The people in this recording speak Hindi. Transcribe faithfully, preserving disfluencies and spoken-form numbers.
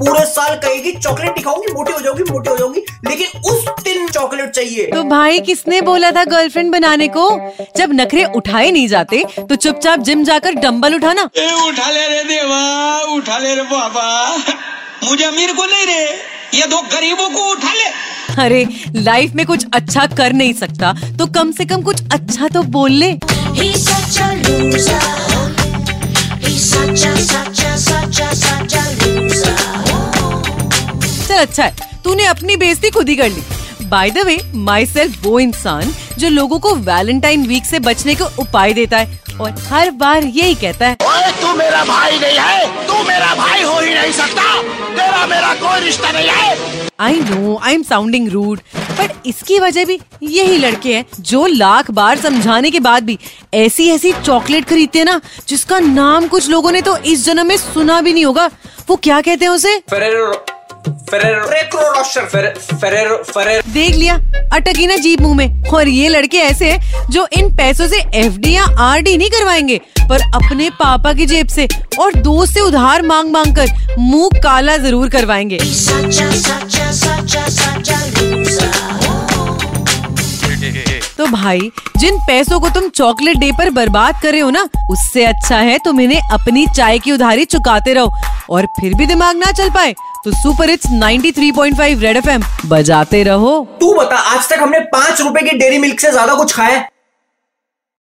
पूरे साल कहेगी चॉकलेट ही खाऊंगी, मोटी हो जाऊंगी मोटी हो जाऊंगी, लेकिन उस दिन चॉकलेट चाहिए। तो भाई किसने बोला था गर्लफ्रेंड बनाने को? जब नखरे उठाए नहीं जाते तो चुपचाप जिम जाकर डंबल उठाना। ए, उठा ले रे देवा, उठा ले रे बाबा, मुझे अमीर को नहीं रे, ये दो गरीबों को उठा ले। अरे लाइफ में कुछ अच्छा कर नहीं सकता तो कम से कम कुछ अच्छा तो बोल ले। चल अच्छा है, तूने अपनी बेइज्जती खुद ही कर ली। By the way myself वो इंसान जो लोगों को वैलेंटाइन वीक से बचने के उपाय देता है और हर बार यही कहता है, अरे तू मेरा भाई नहीं है, तू मेरा भाई हो ही नहीं सकता, तेरा मेरा कोई रिश्ता नहीं है। I know I am sounding rude, but इसकी वजह भी यही लड़के हैं जो लाख बार समझाने के बाद भी ऐसी ऐसी चॉकलेट खरीदते हैं ना जिसका नाम कुछ लोगों ने तो इस जन्म में सुना भी नहीं होगा। वो क्या कहते हैं उसे? Ferrero Ferrero. देख लिया, अटकी ना जीप मुंह में। और ये लड़के ऐसे हैं जो इन पैसों से एफडी या आरडी नहीं करवाएंगे पर अपने पापा की जेब से और दोस्त से उधार मांग मांग कर मुंह काला जरूर करवाएंगे। तो भाई जिन पैसों को तुम चॉकलेट डे पर बर्बाद कर रहे हो ना, उससे अच्छा है तुम इन्हें अपनी चाय की उधारी चुकाते रहो। और फिर भी दिमाग ना चल पाए तो super hits ninety three point five red F M बजाते रहो। तू बता, आज तक हमने पाँच रुपए के डेयरी मिल्क से ज्यादा कुछ खाया है?